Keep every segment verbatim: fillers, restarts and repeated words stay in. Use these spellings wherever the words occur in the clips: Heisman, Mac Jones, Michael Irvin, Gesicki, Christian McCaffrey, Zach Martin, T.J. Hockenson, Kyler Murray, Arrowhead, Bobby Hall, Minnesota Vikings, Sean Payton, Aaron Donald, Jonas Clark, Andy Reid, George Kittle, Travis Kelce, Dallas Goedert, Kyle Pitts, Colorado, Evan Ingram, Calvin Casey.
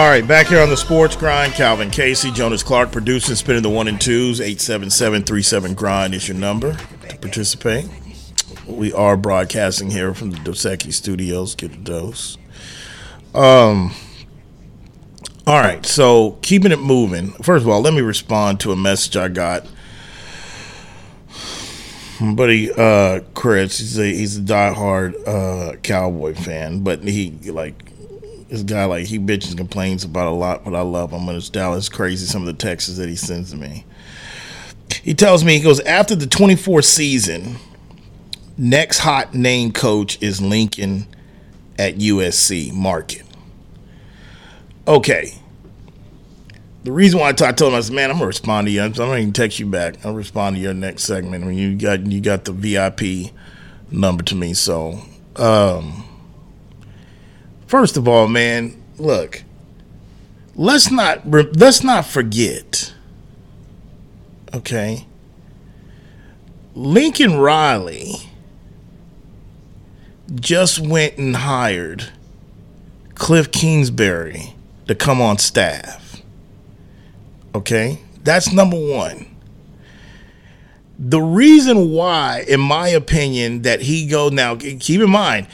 All right, back here on the Sports Grind, Calvin Casey, Jonas Clark, producing, spinning the one and twos. eight seven seven, three seven, grind is your number to participate. We are broadcasting here from the Dosecki Studios. Get a dose. Um. All right, so keeping it moving. First of all, let me respond to a message I got. My buddy uh, Chris, he's a, he's a diehard uh, Cowboy fan, but he, like, this guy, like, he bitches and complains about a lot, but I love him. And it's Dallas crazy, some of the texts that he sends to me. He tells me, he goes, after the twenty-four season, next hot name coach is Lincoln at U S C. Mark it. Okay. The reason why I, t- I told him, I said, man, I'm going to respond to you. I'm not even text you back. I'll respond to your next segment. I mean, you got you got the V I P number to me. So, um, first of all, man, look, let's not let's not forget, okay, Lincoln Riley just went and hired Kliff Kingsbury to come on staff. Okay, that's number one. The reason why, in my opinion, that he go now, keep in mind,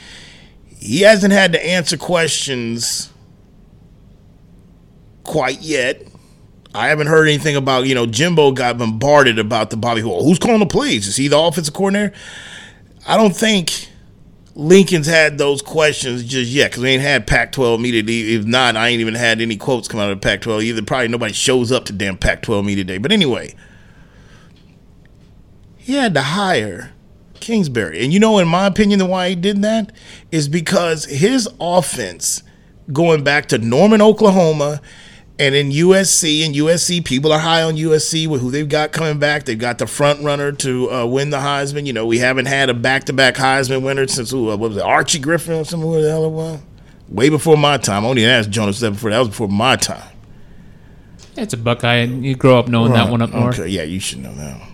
he hasn't had to answer questions quite yet. I haven't heard anything about, you know, Jimbo got bombarded about the Bobby Hall. Who's calling the plays? Is he the offensive coordinator? I don't think Lincoln's had those questions just yet, because we ain't had Pac twelve media. If not, I ain't even had any quotes come out of the Pac twelve either. Probably nobody shows up to damn Pac twelve media day. But anyway, he had to hire Kingsbury. And you know, in my opinion, the why he did that is because his offense, going back to Norman, Oklahoma, and in U S C, and U S C, people are high on U S C with who they've got coming back. They've got the front runner to uh, win the Heisman. You know, we haven't had a back-to-back Heisman winner since, ooh, what was it, Archie Griffin or something, who the hell it was? Way before my time. I only asked Jonas that before. That was before my time. It's a Buckeye, and you grow up knowing right. that one up north. Okay, yeah, you should know that one.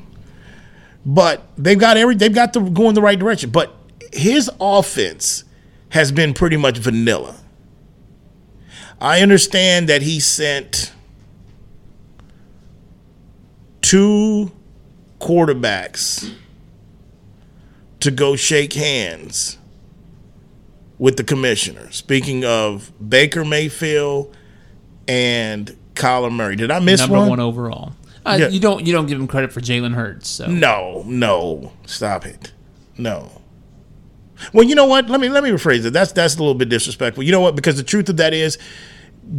But they've got every, they've got to go in the right direction. But his offense has been pretty much vanilla. I understand that he sent two quarterbacks to go shake hands with the commissioner. Speaking of Baker Mayfield and Kyler Murray, did I miss Number one? Number one overall. Uh, yeah. You don't you don't give him credit for Jalen Hurts. So. No, no, stop it, no. Well, you know what? Let me let me rephrase it. That's that's a little bit disrespectful. You know what? Because the truth of that is,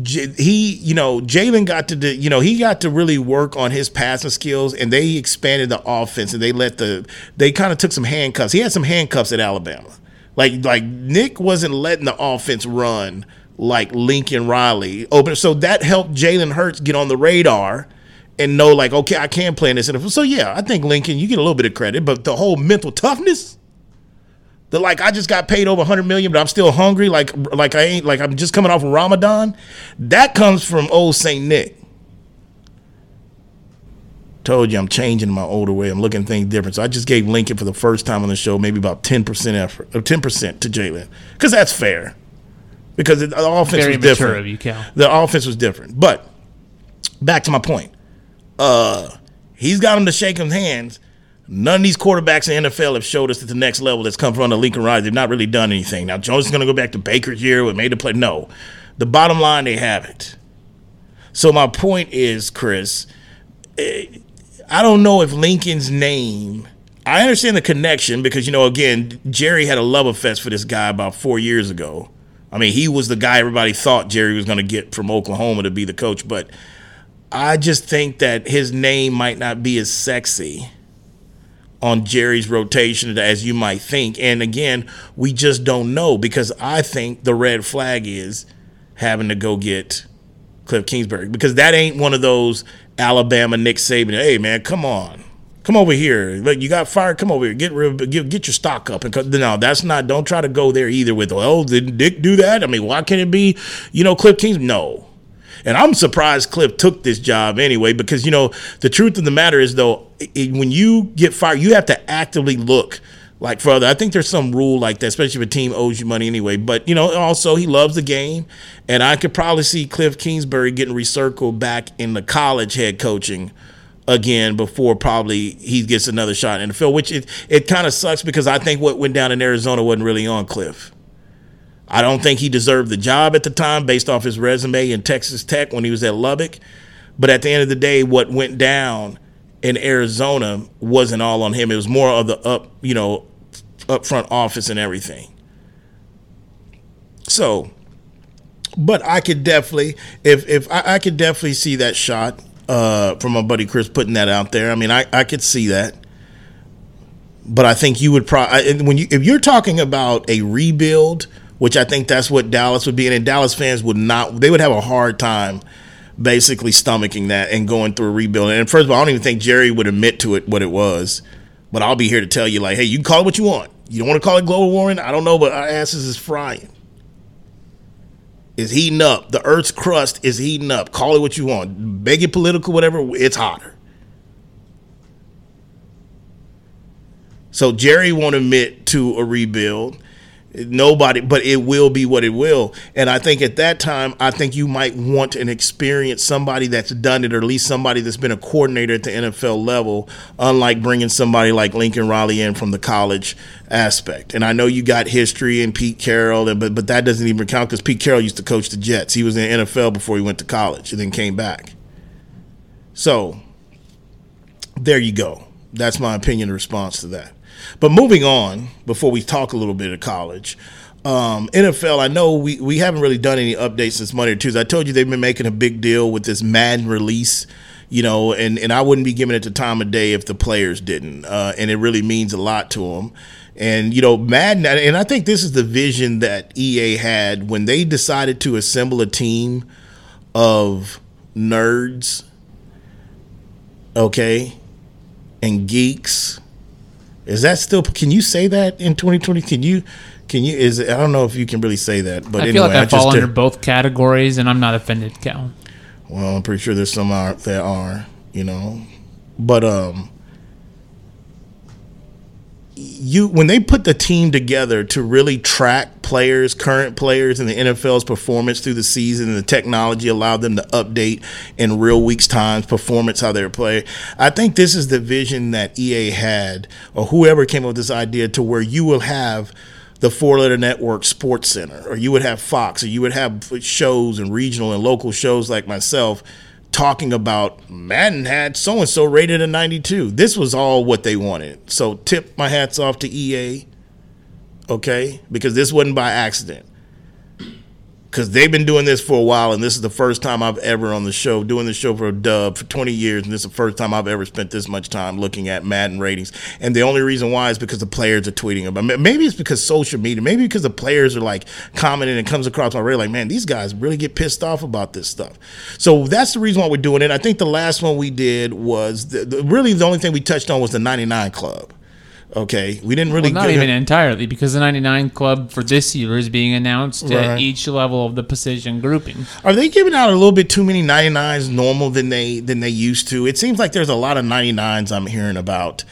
J- he, you know, Jalen got to, do, you know, he got to really work on his passing skills, and they expanded the offense, and they let the, they kind of took some handcuffs. He had some handcuffs at Alabama. Like like Nick wasn't letting the offense run like Lincoln Riley open, so that helped Jalen Hurts get on the radar and know, like, okay, I can play in this. So yeah, I think Lincoln, you get a little bit of credit, but the whole mental toughness. They're like, I just got paid over one hundred million dollars, but I'm still hungry. Like, like I ain't, like I'm just coming off of Ramadan. That comes from old Saint Nick. Told you I'm changing my older way. I'm looking at things different. So I just gave Lincoln for the first time on the show maybe about ten percent effort, or ten percent to Jalen, because that's fair. Because the offense Very was mature different. Of you, Cal. The offense was different. But back to my point, uh, he's got him to shake his hands. None of these quarterbacks in the N F L have showed us that the next level that's come from the Lincoln Riley. They've not really done anything. Now, Jones is going to go back to Baker's year with made the play. No. The bottom line, they haven't. So my point is, Chris, I don't know if Lincoln's name – I understand the connection because, you know, again, Jerry had a love affair for this guy about four years ago. I mean, he was the guy everybody thought Jerry was going to get from Oklahoma to be the coach. But I just think that his name might not be as sexy – on Jerry's rotation as you might think. And again, we just don't know, because I think the red flag is having to go get Kliff Kingsbury, because that ain't one of those Alabama Nick Saban, hey man, come on, come over here, look, you got fired, come over here, get real, get, get your stock up. And no, that's not, don't try to go there either with, oh, did Nick do that? I mean, why can't it be, you know, Kliff Kingsbury? No. And I'm surprised Kliff took this job anyway, because, you know, the truth of the matter is, though, it, when you get fired, you have to actively look. like for other. I think there's some rule like that, especially if a team owes you money anyway. But, you know, also he loves the game. And I could probably see Kliff Kingsbury getting recircled back in the college head coaching again before probably he gets another shot in the field, which it, it kind of sucks because I think what went down in Arizona wasn't really on Kliff. I don't think he deserved the job at the time based off his resume in Texas Tech when he was at Lubbock. But at the end of the day, what went down in Arizona wasn't all on him. It was more of the up, you know, up front office and everything. So, but I could definitely, if if I, I could definitely see that shot uh, from my buddy Chris putting that out there. I mean, I, I could see that. But I think you would probably, when you if you're talking about a rebuild, which I think that's what Dallas would be. And Dallas fans would not, they would have a hard time basically stomaching that and going through a rebuild. And first of all, I don't even think Jerry would admit to it what it was. But I'll be here to tell you, like, hey, you can call it what you want. You don't want to call it global warming? I don't know, but our asses is frying. It's heating up. The earth's crust is heating up. Call it what you want. Beg it political, whatever, it's hotter. So Jerry won't admit to a rebuild. Nobody, but it will be what it will. And I think at that time, I think you might want an experience, somebody that's done it, or at least somebody that's been a coordinator at the N F L level, unlike bringing somebody like Lincoln Riley in from the college aspect. And I know you got history and Pete Carroll, and, but, but that doesn't even count because Pete Carroll used to coach the Jets. He was in the N F L before he went to college and then came back. So there you go. That's my opinion in response to that. But moving on, before we talk a little bit of college, um, N F L, I know we, we haven't really done any updates since Monday or Tuesday. I told you they've been making a big deal with this Madden release, you know, and, and I wouldn't be giving it the time of day if the players didn't. Uh, and it really means a lot to them. And, you know, Madden, and I think this is the vision that E A had when they decided to assemble a team of nerds, okay, and geeks. Is that still? Can you say that in twenty twenty? Can you? Can you? Is I don't know if you can really say that. But I feel anyway, like I, I fall just, under both categories, and I'm not offended, Cal. Well, I'm pretty sure there's some out there are, you know, but um, you when they put the team together to really track players, current players, and the N F L's performance through the season, and the technology allowed them to update in real weeks' times performance, how they're playing. I think this is the vision that E A had, or whoever came up with this idea, to where you will have the four-letter network Sports Center, or you would have Fox, or you would have shows and regional and local shows like myself talking about Madden had so-and-so rated a ninety-two. This was all what they wanted. So tip my hats off to E A. Okay, because this wasn't by accident, because they've been doing this for a while, and this is the first time I've ever on the show, doing the show for a dub for twenty years, and this is the first time I've ever spent this much time looking at Madden ratings. And the only reason why is because the players are tweeting about it. Maybe it's because social media, maybe because the players are like commenting and it comes across my radar like, man, these guys really get pissed off about this stuff. So that's the reason why we're doing it. I think the last one we did was, the, the, really the only thing we touched on was the ninety-nine Club. Okay, we didn't really... Well, not even entirely, because the ninety-nine Club for this year is being announced right. at each level of the position grouping. Are they giving out a little bit too many ninety-nines normal than they than they used to? It seems like there's a lot of ninety-nines I'm hearing about,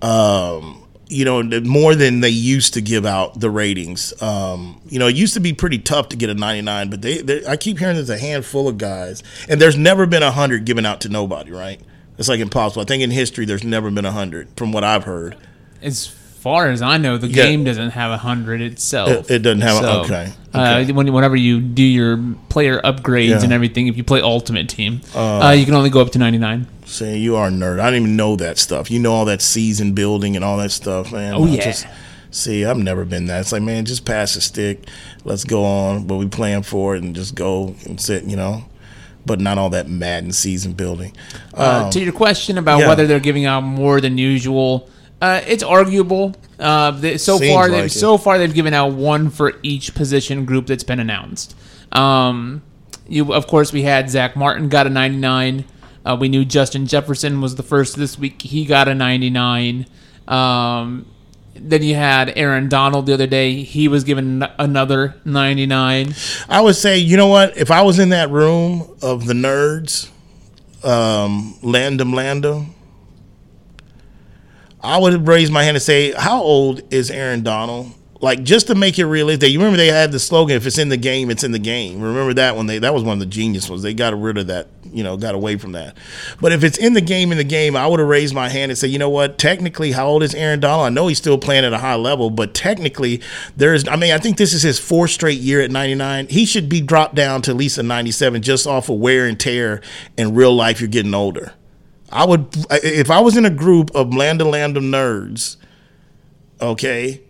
um, you know, more than they used to give out the ratings. Um, you know, it used to be pretty tough to get a ninety-nine, but they, they I keep hearing there's a handful of guys, and there's never been a hundred given out to nobody, right? It's like impossible. I think in history there's never been a hundred from what I've heard. As far as I know, the yeah. game doesn't have a hundred itself. It, it doesn't have so, a okay. okay. Uh, when, whenever you do your player upgrades yeah. and everything, if you play Ultimate Team, uh, uh, you can only go up to ninety-nine. See, you are a nerd. I didn't even know that stuff. You know all that season building and all that stuff, man. Oh I yeah. Just, see, I've never been that. It's like, man, just pass the stick. Let's go on. But we plan for it and just go and sit. You know. But not all that Madden season building. Um, uh, to your question about yeah. whether they're giving out more than usual. Uh, it's arguable. Uh, they, so Seems far, like so far they've given out one for each position group that's been announced. Um, you, of course, we had Zach Martin got a ninety-nine. Uh, we knew Justin Jefferson was the first this week. He got a ninety-nine. Um, then you had Aaron Donald the other day. He was given another ninety-nine. I would say, you know what? If I was in that room of the nerds, um, Landon Landon. I would raise my hand and say, how old is Aaron Donald? Like, just to make it realistic, you remember they had the slogan, if it's in the game, it's in the game. Remember that one? They, that was one of the genius ones. They got rid of that, you know, got away from that. But if it's in the game, in the game, I would have raised my hand and said, you know what, technically, how old is Aaron Donald? I know he's still playing at a high level, but technically, there's, I mean, I think this is his fourth straight year at ninety-nine. He should be dropped down to at least a ninety-seven just off of wear and tear in real life. You're getting older. I would, if I was in a group of Lambda Lambda nerds, okay,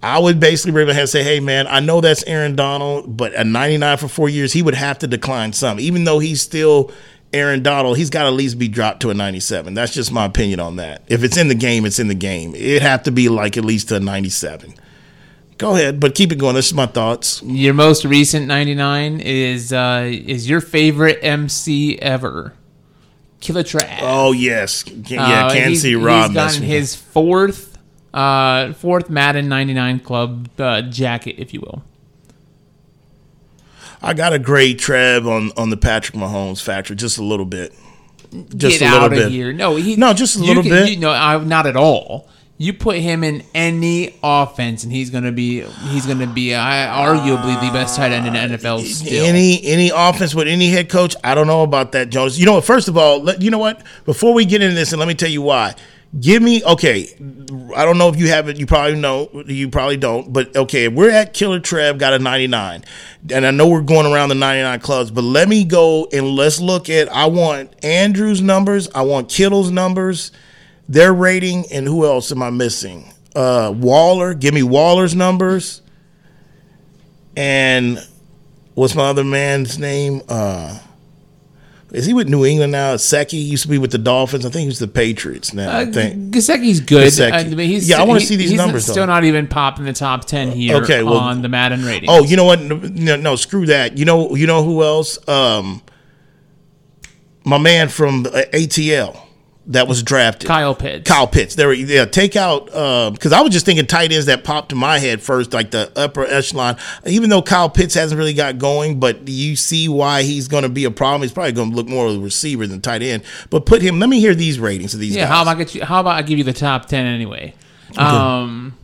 I would basically raise my hand and say, hey, man, I know that's Aaron Donald, but at ninety-nine for four years, he would have to decline some. Even though he's still Aaron Donald, he's got to at least be dropped to a ninety-seven. That's just my opinion on that. If it's in the game, it's in the game. It'd have to be like at least a ninety-seven. Go ahead, but keep it going. This is my thoughts. Your most recent ninety-nine is uh, is your favorite M C ever. Killer Trav. Oh, yes. Yeah, uh, Kansas City Rob. He's gotten his fourth. Uh, fourth Madden ninety-nine club uh, jacket, if you will. I got a grade Trev on, on the Patrick Mahomes factor, just a little bit. Just Get a little out of bit. Here. No, he, no, just a little can, bit. You, no, I, not at all. You put him in any offense, and he's gonna be he's gonna be uh, arguably the best tight end in the N F L still. Any any offense with any head coach, I don't know about that, Jonas. You know what? First of all, let, you know what? Before we get into this, and let me tell you why. Give me, okay, I don't know if you have it, you probably know, you probably don't, but okay, we're at Killer Trev, got a ninety-nine, and I know we're going around the ninety-nine clubs, but let me go and let's look at, I want Andrews' numbers, I want Kittle's numbers, their rating, and who else am I missing? Uh, Waller, give me Waller's numbers, and what's my other man's name? Uh... Is he with New England now? Gesicki used to be with the Dolphins. I think he's the Patriots now. I think uh, Gesicki's good. Gesicki. I mean, he's, yeah, I want to he, see these he's numbers. He's still though. Not even popping the top ten here uh, okay, well, on the Madden ratings. Oh, you know what? No, no, screw that. You know, you know who else? Um, my man from A T L that was drafted, Kyle Pitts. Kyle Pitts. There, yeah. Take out because uh, I was just thinking tight ends that popped to my head first, like the upper echelon. Even though Kyle Pitts hasn't really got going, but you see why he's going to be a problem. He's probably going to look more of a receiver than tight end. But put him. Let me hear these ratings of these. Yeah. Guys. How about I get you, how about I give you the top ten anyway? Okay. Um,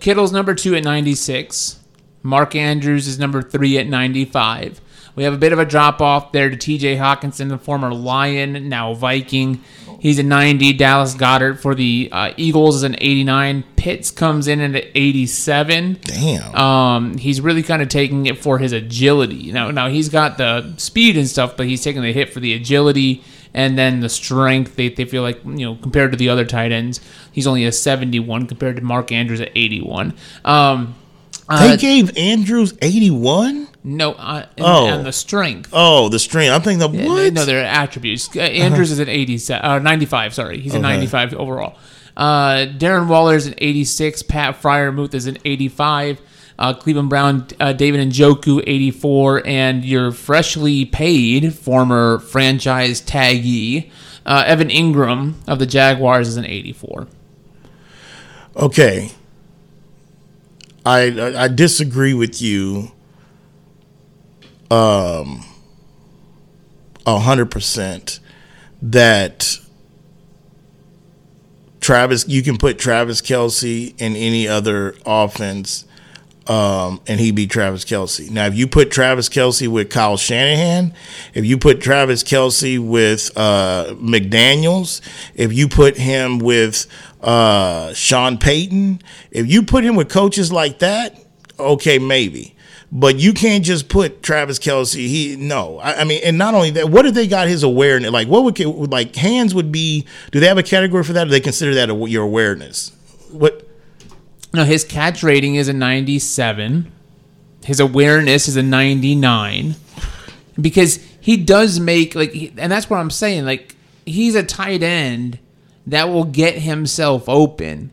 Kittle's number two at ninety six. Mark Andrews is number three at ninety five. We have a bit of a drop off there to T J. Hockenson, the former Lion, now Viking. He's a ninety. Dallas Goedert for the uh, Eagles is an eighty-nine. Pitts comes in at an eighty-seven. Damn. Um, he's really kind of taking it for his agility. Now, now he's got the speed and stuff, but he's taking the hit for the agility and then the strength. They they feel like, you know, compared to the other tight ends, he's only a seventy-one compared to Mark Andrews at eighty-one. Um, uh, they gave Andrews eighty-one? No, uh, and, oh. and the strength. Oh, the strength. I'm thinking, the, what? Yeah, no, they're attributes. Uh, Andrews uh-huh. is an eighty-seven, uh, ninety-five, sorry. He's okay. a ninety-five overall. Uh, Darren Waller is an eighty-six. Pat Fryermuth is an eighty-five. Uh, Cleveland Brown, uh, David Njoku, eighty-four. And your freshly paid former franchise taggy, uh, Evan Ingram of the Jaguars, is an eighty-four. Okay. I I, I disagree with you. Um, a hundred percent that Travis, you can put Travis Kelce in any other offense, um, and he be Travis Kelce. Now, if you put Travis Kelce with Kyle Shanahan, if you put Travis Kelce with uh, McDaniels, if you put him with uh, Sean Payton, if you put him with coaches like that, okay, maybe. But you can't just put Travis Kelce. He no, I, I mean, and not only that. What if they got his awareness? Like, what would like hands would be? Do they have a category for that? Or do they consider that your awareness? What? No, his catch rating is a ninety-seven. His awareness is a ninety-nine, because he does make like, and that's what I'm saying. Like, he's a tight end that will get himself open.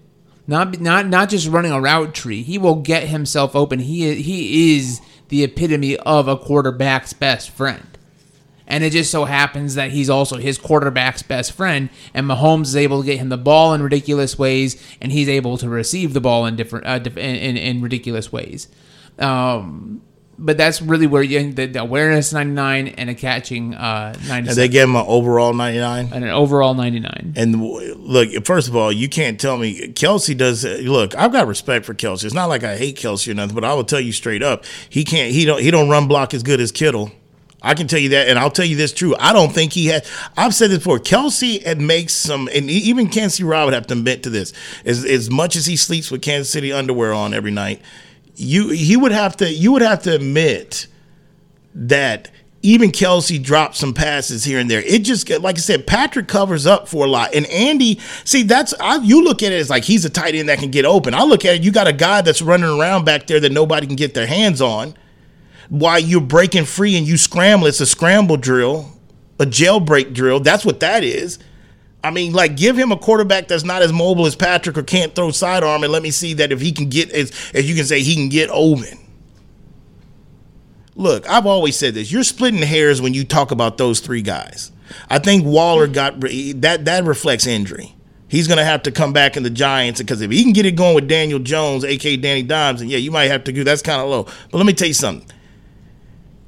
Not not not just running a route tree. He will get himself open. He he is the epitome of a quarterback's best friend. And it just so happens that he's also his quarterback's best friend, and Mahomes is able to get him the ball in ridiculous ways, and he's able to receive the ball in different uh, in, in, in ridiculous ways. Um, but that's really where you the, the awareness ninety-nine and a catching uh, ninety-seven. And they gave him an overall ninety-nine? And an overall ninety-nine. And look, first of all, you can't tell me. Kelce does – look, I've got respect for Kelce. It's not like I hate Kelce or nothing, but I will tell you straight up, he can't. He don't. He don't run block as good as Kittle. I can tell you that, and I'll tell you this true. I don't think he has. I've said this before. Kelce it makes some, and even Kansas City Rob would have to admit to this. As as much as he sleeps with Kansas City underwear on every night, you he would have to. You would have to admit that even Kelce dropped some passes here and there. It just, like I said, Patrick covers up for a lot. And Andy, see, that's, I, you look at it as like he's a tight end that can get open. I look at it, you got a guy that's running around back there that nobody can get their hands on. While you're breaking free and you scramble, it's a scramble drill, a jailbreak drill. That's what that is. I mean, like, give him a quarterback that's not as mobile as Patrick or can't throw sidearm, and let me see that if he can get, as, as you can say, he can get open. Look, I've always said this. You're splitting hairs when you talk about those three guys. I think Waller got that. That reflects injury. He's going to have to come back in the Giants, because if he can get it going with Daniel Jones, a k a. Danny Dimes, and yeah, you might have to do that's kind of low. But let me tell you something.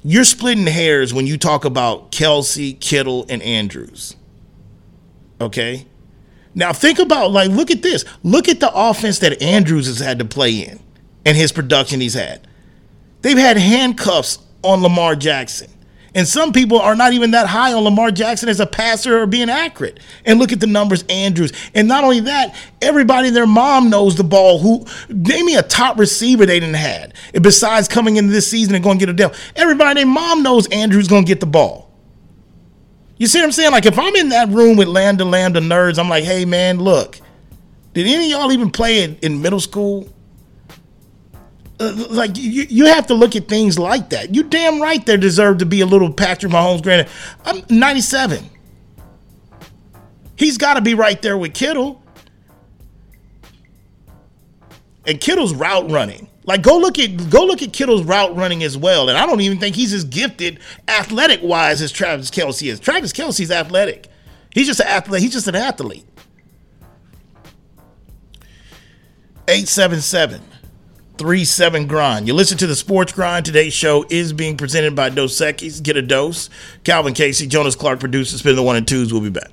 You're splitting hairs when you talk about Kelce, Kittle, and Andrews. Okay? Now think about, like, look at this. Look at the offense that Andrews has had to play in and his production he's had. They've had handcuffs on Lamar Jackson. And some people are not even that high on Lamar Jackson as a passer or being accurate. And look at the numbers, Andrews. And not only that, everybody and their mom knows the ball. Who, name me a top receiver they didn't had, and besides coming into this season and going to get a deal. Everybody and their mom knows Andrews going to get the ball. You see what I'm saying? Like, if I'm in that room with Lambda Lambda nerds, I'm like, hey, man, look, did any of y'all even play in, in middle school? Like, you, you have to look at things like that. You damn right they deserve to be a little Patrick Mahomes. Granted, I'm ninety-seven. He's got to be right there with Kittle. And Kittle's route running. Like, go look at go look at Kittle's route running as well. And I don't even think he's as gifted athletic wise as Travis Kelce is. Travis Kelce's athletic. He's just an athlete. He's just an athlete. eight seven seven three seven grind. You listen to the Sports Grind. Today's show is being presented by Dos Equis. Get a dose. Calvin Casey, Jonas Clark, producer. Spin the one and twos. We'll be back.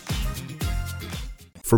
For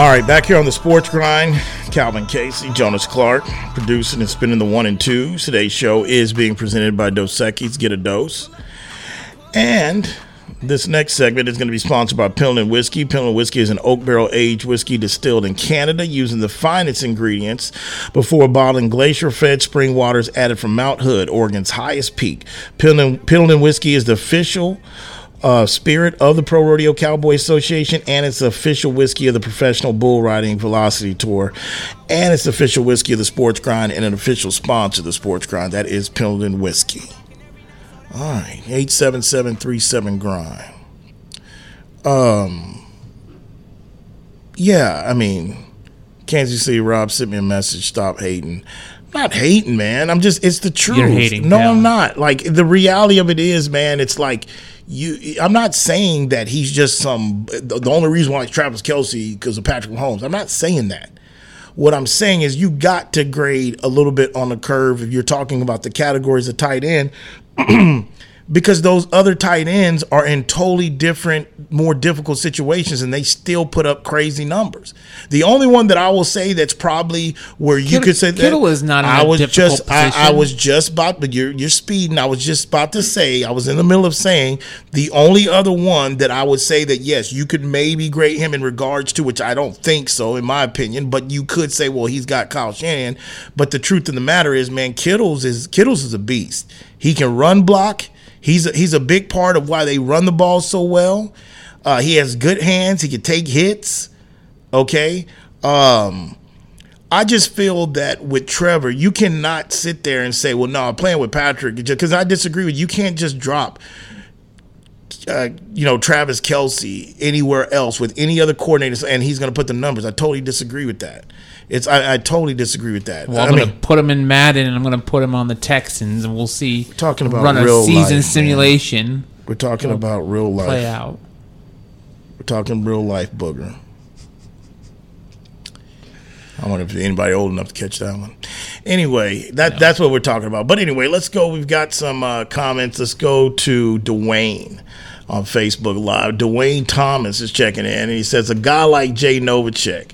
All right, back here on the Sports Grind, Calvin Casey, Jonas Clark, producing and spinning the one and twos. Today's show is being presented by Dos Equis. Get a dose. And This next segment is going to be sponsored by Pendleton Whiskey. Pendleton Whiskey is an oak barrel aged whiskey distilled in Canada using the finest ingredients before bottling glacier-fed spring waters added from Mount Hood, Oregon's highest peak. Pendleton, Pendleton Whiskey is the official Uh, spirit of the Pro Rodeo Cowboy Association, and it's the official whiskey of the Professional Bull Riding Velocity Tour, and it's the official whiskey of the Sports Grind, and an official sponsor of the Sports Grind. That is Pendleton Whiskey. All right, eight seven seven, three seven, grind. Um, yeah, I mean, Kansas City Rob sent me a message. Stop hating. Not hating, man. I'm just, it's the truth. You're hating. No, now. I'm not. Like, the reality of it is, man, it's like, you. I'm not saying that he's just some, the only reason why it's Travis Kelce because of Patrick Mahomes. I'm not saying that. What I'm saying is you got to grade a little bit on the curve if you're talking about the categories of tight end, because those other tight ends are in totally different, more difficult situations, and they still put up crazy numbers. The only one that I will say that's probably where Kittle, you could say that Kittle is not in I was a difficult just position. I, I was just about, but you're you're speeding. I was just about to say, I was in the middle of saying the only other one that I would say that yes, you could maybe grade him in regards to, which I don't think so, in my opinion. But you could say, well, he's got Kyle Shanahan. But the truth of the matter is, man, Kittle's is Kittle's is a beast. He can run block. He's a, he's a big part of why they run the ball so well. Uh, he has good hands. He can take hits. Okay. Um, I just feel that with Trevor, you cannot sit there and say, well, no, I'm playing with Patrick. Because I disagree with you. You can't just drop, uh, you know, Travis Kelce anywhere else with any other coordinators, and he's going to put the numbers. I totally disagree with that. It's I, I totally disagree with that. Well, I'm going to put him in Madden, and I'm going to put him on the Texans, and we'll see. We're talking about run real a season life, simulation. Man. We're talking It'll about real life. Play out. We're talking real life, booger. I wonder if anybody old enough to catch that one. Anyway, that no. that's what we're talking about. But anyway, let's go. We've got some uh, comments. Let's go to Dwayne on Facebook Live. Dwayne Thomas is checking in, and he says, a guy like Jay Novacek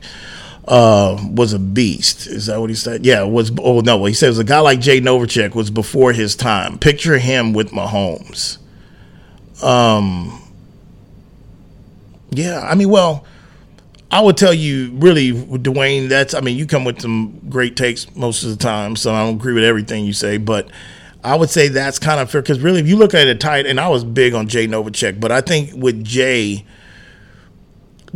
Uh, was a beast. Is that what he said? Yeah, was. Oh no, he says a guy like Jay Novacek was before his time. Picture him with Mahomes. Um. Yeah, I mean, well, I would tell you, really, Dwayne. That's. I mean, you come with some great takes most of the time, so I don't agree with everything you say, but I would say that's kind of fair, because really, if you look at it tight, and I was big on Jay Novacek, but I think with Jay.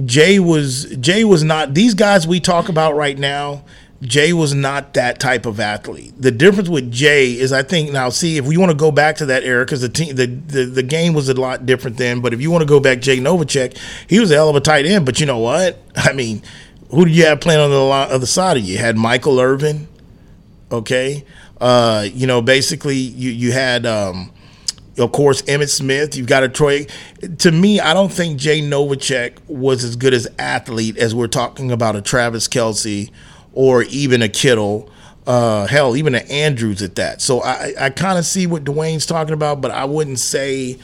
Jay was Jay was not these guys we talk about right now. Jay was not that type of athlete. The difference with Jay is, I think, now see if we want to go back to that era, because the team the, the the game was a lot different then. But if you want to go back, Jay Novacek, he was a hell of a tight end. But you know what? I mean, who did you have playing on the other side of you? You had Michael Irvin, okay? Uh, you know, basically you you had. Um, Of course, Emmitt Smith. You've got a Troy. To me, I don't think Jay Novacek was as good as athlete as we're talking about a Travis Kelce or even a Kittle. Uh, hell, even an Andrews at that. So I, I kind of see what Dwayne's talking about, but I wouldn't say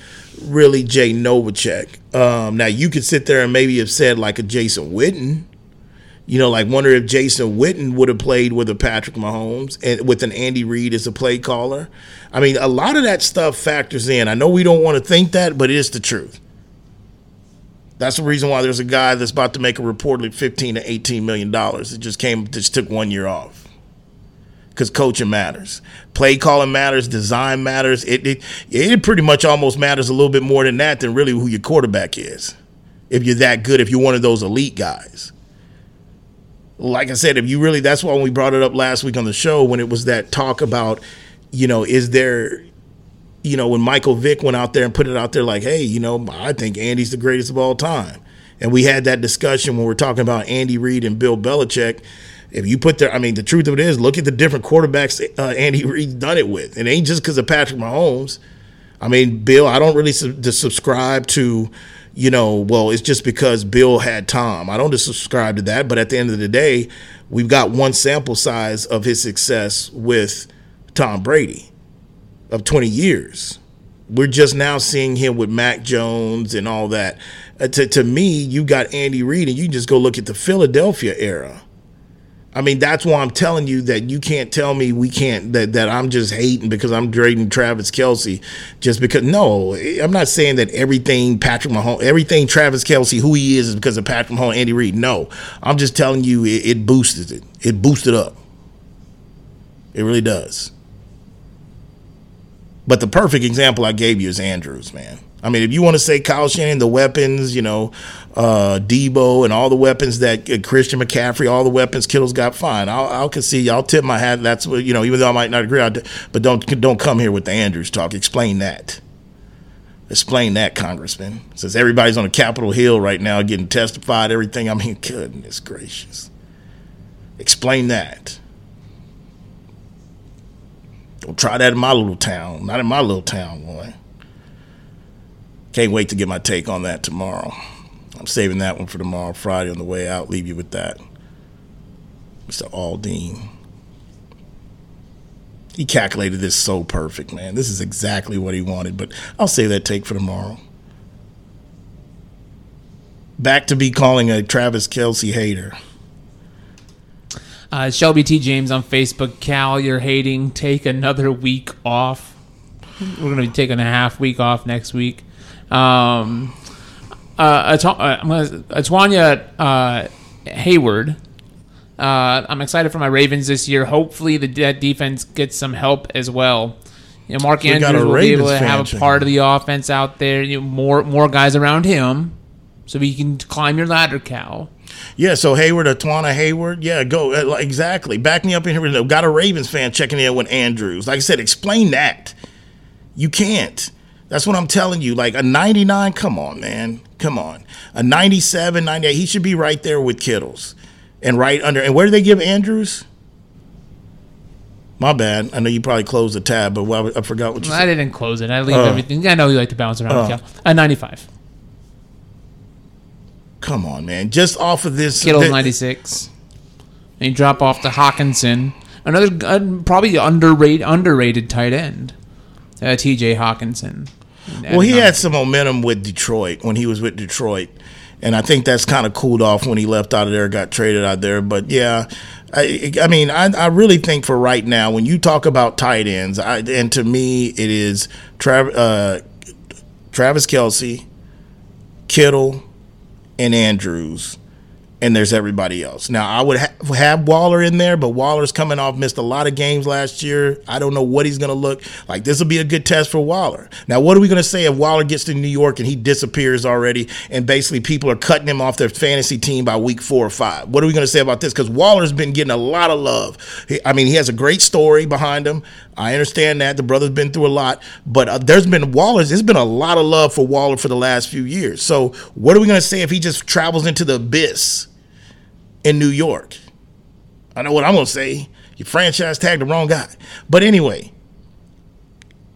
really Jay Novacek. Um, now, you could sit there and maybe have said like a Jason Witten. You know, like wonder if Jason Witten would have played with a Patrick Mahomes and with an Andy Reid as a play caller. I mean, a lot of that stuff factors in. I know we don't want to think that, but it is the truth. That's the reason why there's a guy that's about to make a reportedly fifteen to eighteen million dollars. It just came, just took one year off. Because coaching matters. Play calling matters. Design matters. It, it, it pretty much almost matters a little bit more than that than really who your quarterback is. If you're that good, if you're one of those elite guys. Like I said, if you really, that's why we brought it up last week on the show when it was that talk about, you know, is there, you know, when Michael Vick went out there and put it out there like, hey, you know, I think Andy's the greatest of all time. And we had that discussion when we were talking about Andy Reid and Bill Belichick. If you put there, I mean, the truth of it is, look at the different quarterbacks uh, Andy Reid's done it with. It ain't just because of Patrick Mahomes. I mean, Bill, I don't really su- to subscribe to, you know, well, it's just because Bill had Tom. I don't just subscribe to that. But at the end of the day, we've got one sample size of his success with Tom Brady of twenty years. We're just now seeing him with Mac Jones and all that. Uh, to, to me, you got Andy Reid, and you just go look at the Philadelphia era. I mean, that's why I'm telling you that you can't tell me we can't, that, that I'm just hating because I'm grading Travis Kelce just because. No, I'm not saying that everything Patrick Mahomes, everything Travis Kelce, who he is, is because of Patrick Mahomes, Andy Reid. No, I'm just telling you it, it boosted it. It boosted up. It really does. But the perfect example I gave you is Andrews, man. I mean, if you want to say Kyle Shanahan, the weapons, you know, uh, Debo and all the weapons that uh, Christian McCaffrey, all the weapons Kittle's got, fine. I'll, I'll concede. I'll tip my hat. That's what, you know, even though I might not agree, I'll do, but don't don't come here with the Andrews talk. Explain that. Explain that, Congressman. Since everybody's on the Capitol Hill right now getting testified, everything. I mean, goodness gracious. Explain that. Don't try that in my little town. Not in my little town, boy. Can't wait to get my take on that tomorrow. I'm saving that one for tomorrow, Friday, on the way out. Leave you with that. Mister Aldine. He calculated this so perfect, man. This is exactly what he wanted, but I'll save that take for tomorrow. Back to be calling a Travis Kelce hater. Uh, Shelby T. James on Facebook. Cal, you're hating. Take another week off. We're going to be taking a half week off next week. Um, uh, Atwanya uh, Hayward. Uh, I'm excited for my Ravens this year. Hopefully, the that defense gets some help as well. You know, Mark Andrews will be able to have a part of the offense out there. You know, more more guys around him, so he can climb your ladder, Cal. Yeah, so Hayward, Atwana Hayward, yeah, go exactly. Back me up in here. Got a Ravens fan checking in with Andrews. Like I said, explain that. You can't. That's what I'm telling you. Like a ninety-nine, come on, man, come on. A ninety-seven, ninety-eight, he should be right there with Kittles, and right under. And where do they give Andrews? My bad. I know you probably closed the tab, but I forgot what you I said. I didn't close it. I leave uh, everything. I know you like to bounce around. Uh, with a ninety-five. Come on, man. Just off of this. Kittle, ninety-six. And you drop off to Hockenson. Another uh, probably underrated, underrated tight end, uh, T J. Hockenson. And, well, he um, had some momentum with Detroit when he was with Detroit. And I think that's kind of cooled off when he left out of there, got traded out of there. But, yeah, I, I mean, I, I really think for right now, when you talk about tight ends, I, and to me it is Trav, uh, Travis Kelce, Kittle, and Andrews, and there's everybody else. Now, I would ha- have Waller in there, but Waller's coming off, missed a lot of games last year. I don't know what he's going to look like. This will be a good test for Waller. Now, what are we going to say if Waller gets to New York and he disappears already, and basically people are cutting him off their fantasy team by week four or five? What are we going to say about this? Because Waller's been getting a lot of love. He, I mean, he has a great story behind him. I understand that. The brother's been through a lot, but uh, there's been Waller's. There's been a lot of love for Waller for the last few years. So what are we going to say if he just travels into the abyss in New York? I know what I'm going to say. You franchise tagged the wrong guy. But anyway,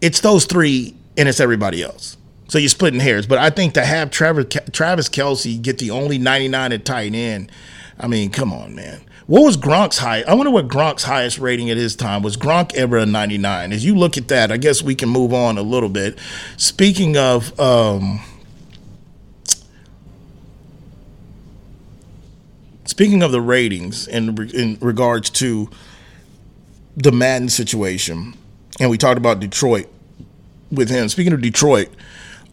it's those three and it's everybody else. So you're splitting hairs. But I think to have Travis, Travis Kelce get the only ninety-nine at tight end, I mean, come on, man. What was Gronk's high? I wonder what Gronk's highest rating at his time. Was Gronk ever a ninety-nine? As you look at that, I guess we can move on a little bit. Speaking of um, speaking of the ratings in, in regards to the Madden situation, and we talked about Detroit with him. Speaking of Detroit,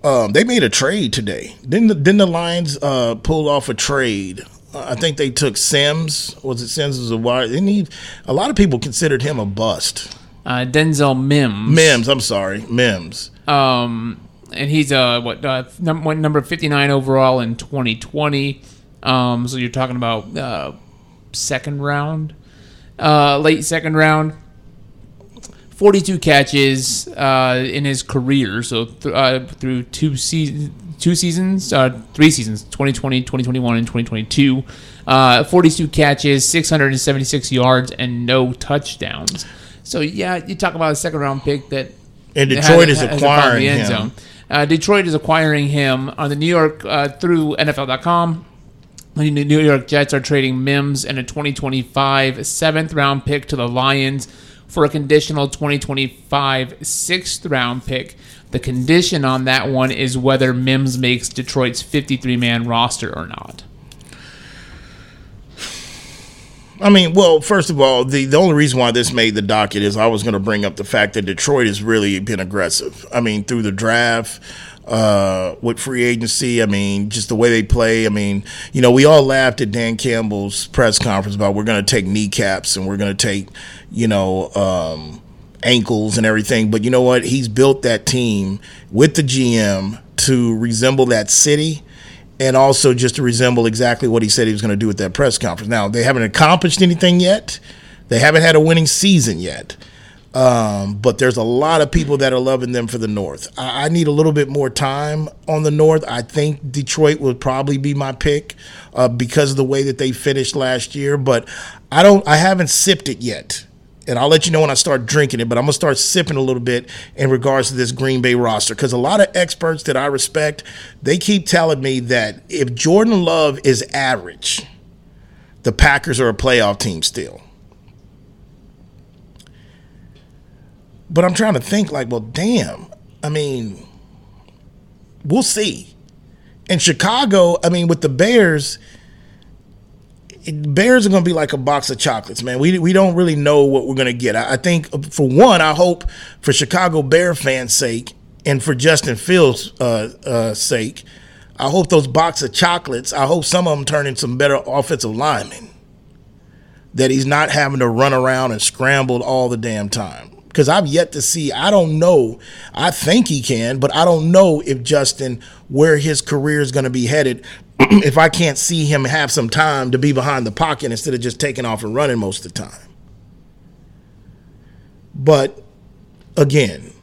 um, they made a trade today. Didn't the, didn't the Lions uh, pull off a trade? I think they took Sims. Was it Sims? Was a wide? Didn't he? A lot of people considered him a bust. Uh, Denzel Mims. Mims. I'm sorry, Mims. Um, and he's uh what uh, number number fifty-nine overall in twenty twenty. Um, so you're talking about uh second round, uh late second round. forty-two catches uh in his career. So th- uh, through two seasons. Two seasons, uh, three seasons, twenty twenty, twenty twenty-one, and twenty twenty-two. Uh, forty-two catches, six hundred seventy-six yards, and no touchdowns. So, yeah, you talk about a second-round pick that... And Detroit has, is has acquiring him. Uh, Detroit is acquiring him on the New York uh, through N F L dot com. The New York Jets are trading Mims and a twenty twenty-five seventh-round pick to the Lions for a conditional twenty twenty-five sixth-round pick. The condition on that one is whether Mims makes Detroit's fifty-three man roster or not. I mean, well, first of all, the, the only reason why this made the docket is I was going to bring up the fact that Detroit has really been aggressive. I mean, through the draft, uh, with free agency, I mean, just the way they play. I mean, you know, we all laughed at Dan Campbell's press conference about we're going to take kneecaps and we're going to take, you know, um, ankles and everything. But you know what? He's built that team with the G M to resemble that city. And also just to resemble exactly what he said he was going to do at that press conference. Now, they haven't accomplished anything yet. They haven't had a winning season yet. Um, but there's a lot of people that are loving them for the North. I, I need a little bit more time on the North. I think Detroit would probably be my pick uh, because of the way that they finished last year. But I don't. I haven't sipped it yet. And I'll let you know when I start drinking it, but I'm going to start sipping a little bit in regards to this Green Bay roster. Because a lot of experts that I respect, they keep telling me that if Jordan Love is average, the Packers are a playoff team still. But I'm trying to think like, well, damn. I mean, we'll see. In Chicago, I mean, with the Bears – Bears are going to be like a box of chocolates, man. We we don't really know what we're going to get. I, I think, for one, I hope for Chicago Bear fans' sake and for Justin Fields' uh, uh, sake, I hope those box of chocolates, I hope some of them turn into some better offensive linemen, that he's not having to run around and scramble all the damn time. Because I've yet to see, I don't know, I think he can, but I don't know if Justin, where his career is going to be headed, if I can't see him have some time to be behind the pocket instead of just taking off and running most of the time. But, again,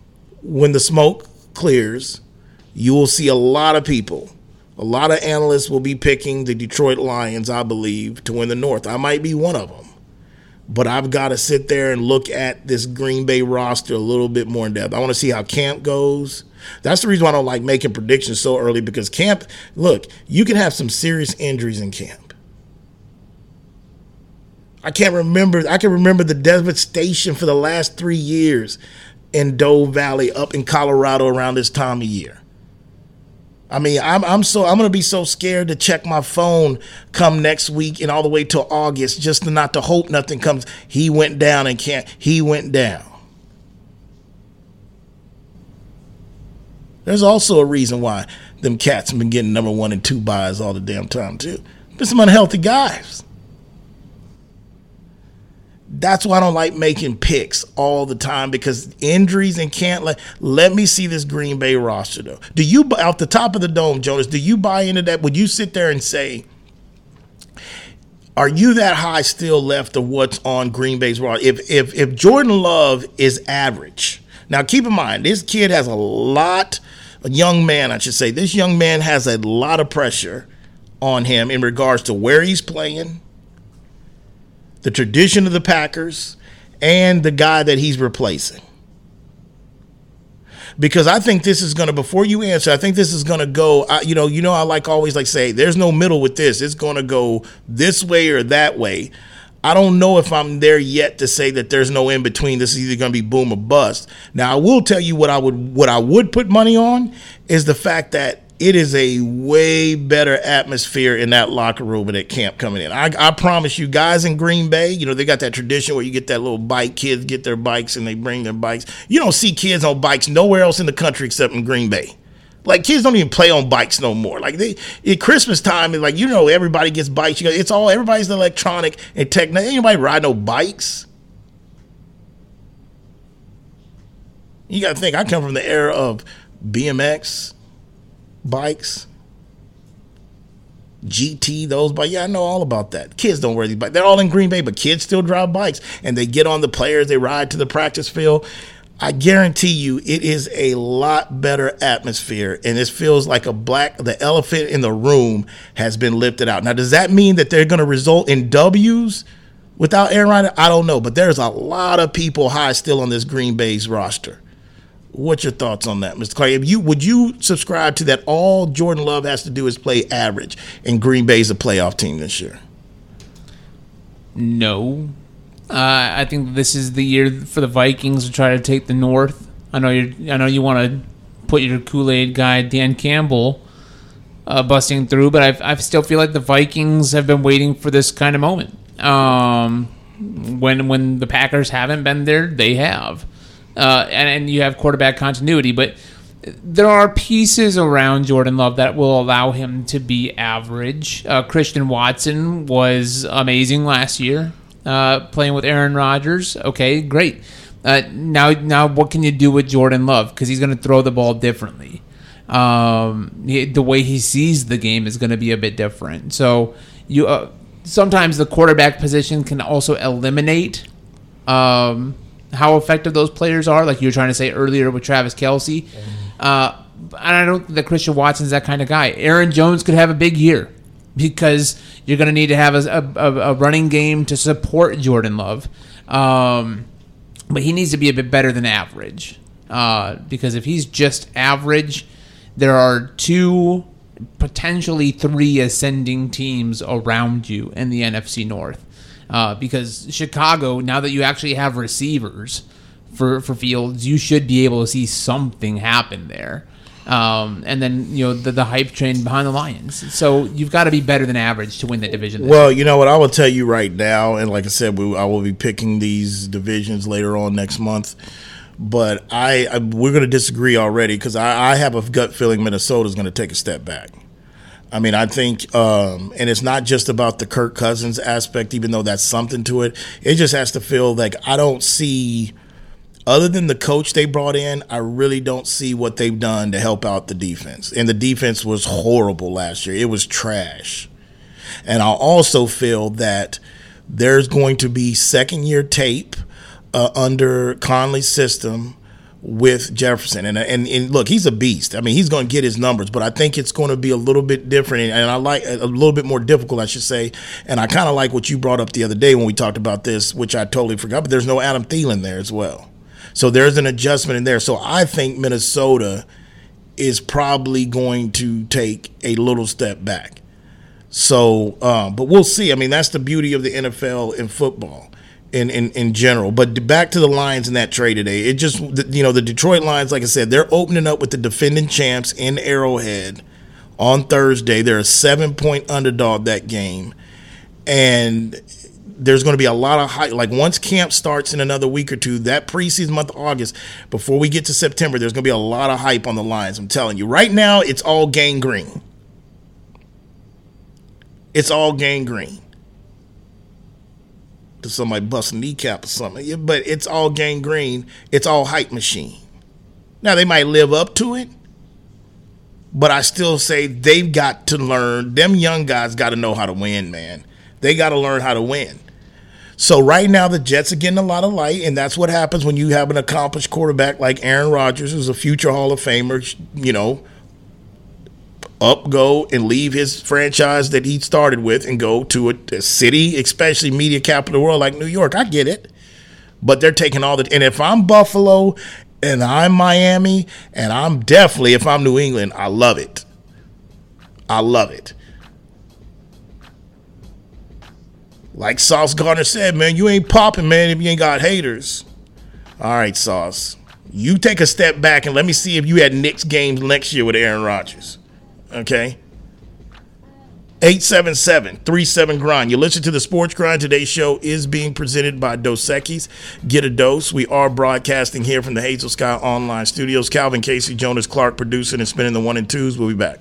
when the smoke clears, you will see a lot of people, a lot of analysts will be picking the Detroit Lions, I believe, to win the North. I might be one of them. But I've got to sit there and look at this Green Bay roster a little bit more in depth. I want to see how camp goes. That's the reason why I don't like making predictions so early, because camp, look, you can have some serious injuries in camp. I can't remember. I can remember the devastation for the last three years in Doe Valley up in Colorado around this time of year. I mean, I'm I'm so I'm gonna be so scared to check my phone come next week and all the way till August just to not to hope nothing comes. He went down and can't. He went down. There's also a reason why them cats have been getting number one and two buys all the damn time too. There's some unhealthy guys. That's why I don't like making picks all the time, because injuries and can't let let me see this Green Bay roster though. Do you, out the top of the dome, Jonas, do you buy into that? Would you sit there and say, are you that high still left of what's on Green Bay's roster? If if if Jordan Love is average, now keep in mind this kid has a lot, a young man, I should say, this young man has a lot of pressure on him in regards to where he's playing, the tradition of the Packers, and the guy that he's replacing. Because I think this is going to, before you answer, I think this is going to go, I, you know, you know, I like always like say, there's no middle with this. It's going to go this way or that way. I don't know if I'm there yet to say that there's no in between. This is either going to be boom or bust. Now, I will tell you what I would, what I would put money on is the fact that it is a way better atmosphere in that locker room and at camp coming in. I, I promise you, guys in Green Bay, you know, they got that tradition where you get that little bike, kids get their bikes and they bring their bikes. You don't see kids on bikes nowhere else in the country except in Green Bay. Like, kids don't even play on bikes no more. Like, they, at Christmas time, like, you know, everybody gets bikes. You know, it's all, everybody's electronic and tech. Anybody ride no bikes? You got to think, I come from the era of B M X. Bikes, G T, those bikes. Yeah, I know all about that. Kids don't wear these bikes. They're all in Green Bay, but kids still drive bikes. And they get on the players. They ride to the practice field. I guarantee you it is a lot better atmosphere. And it feels like a black, the elephant in the room has been lifted out. Now, does that mean that they're going to result in W's without Aaron Rodgers? I don't know. But there's a lot of people high still on this Green Bay's roster. What's your thoughts on that, Mister Clark? If you, would you subscribe to that all Jordan Love has to do is play average and Green Bay's a playoff team this year? No. Uh, I think this is the year for the Vikings to try to take the North. I know you I know you want to put your Kool-Aid guy Dan Campbell uh, busting through, but I've, I still feel like the Vikings have been waiting for this kind of moment. Um, when when the Packers haven't been there, they have. Uh, and, and you have quarterback continuity. But there are pieces around Jordan Love that will allow him to be average. Uh, Christian Watson was amazing last year, uh, playing with Aaron Rodgers. Okay, great. Uh, now, now, what can you do with Jordan Love? Because he's going to throw the ball differently. Um, he, the way he sees the game is going to be a bit different. So you uh, sometimes the quarterback position can also eliminate um, how effective those players are, like you were trying to say earlier with Travis Kelce. Uh, and I don't think that Christian Watson's that kind of guy. Aaron Jones could have a big year because you're going to need to have a, a, a running game to support Jordan Love. Um But he needs to be a bit better than average, uh, because if he's just average, there are two, potentially three ascending teams around you in the N F C North. Uh, because Chicago, now that you actually have receivers for, for Fields, you should be able to see something happen there. Um, and then, you know, the, the hype train behind the Lions. So you've got to be better than average to win that division. Well, you know what? I will tell you right now, and like I said, we, I will be picking these divisions later on next month. But I, I we're going to disagree already because I, I have a gut feeling Minnesota is going to take a step back. I mean, I think, um, and it's not just about the Kirk Cousins aspect, even though that's something to it. It just has to feel like I don't see... Other than the coach they brought in, I really don't see what they've done to help out the defense. And the defense was horrible last year. It was trash. And I also feel that there's going to be second-year tape uh, under Conley's system with Jefferson. And, and and look, he's a beast. I mean, he's going to get his numbers, but I think it's going to be a little bit different, and, and I like a little bit more difficult, I should say. And I kind of like what you brought up the other day when we talked about this, which I totally forgot, but there's no Adam Thielen there as well. So there's an adjustment in there. So I think Minnesota is probably going to take a little step back. So, um, but we'll see. I mean, that's the beauty of the N F L and football in, in, in general. But back to the Lions in that trade today. It just, you know, the Detroit Lions, like I said, they're opening up with the defending champs in Arrowhead on Thursday. They're a seven-point underdog that game. And there's going to be a lot of hype. Like once camp starts in another week or two, that preseason month of August, before we get to September, there's going to be a lot of hype on the Lions. I'm telling you. Right now, it's all gangrene. It's all gangrene. To somebody bust a kneecap or something. But it's all gangrene. It's all hype machine. Now, they might live up to it, but I still say they've got to learn. Them young guys got to know how to win, man. They got to learn how to win. So right now the Jets are getting a lot of light, and that's what happens when you have an accomplished quarterback like Aaron Rodgers, who's a future Hall of Famer, you know, up, go, and leave his franchise that he started with and go to a, a city, especially media capital of the world like New York. I get it. But they're taking all the – and if I'm Buffalo and I'm Miami and I'm definitely – if I'm New England, I love it. I love it. Like Sauce Gardner said, man, you ain't popping, man, if you ain't got haters. All right, Sauce. You take a step back and let me see if you had Knicks games next year with Aaron Rodgers. Okay? eight seven seven, three seven, grind. You listen to the Sports Grind. Today's show is being presented by Dos Equis. Get a dose. We are broadcasting here from the Hazel Sky Online Studios. Calvin Casey, Jonas Clark, producing and spinning the one and twos. We'll be back.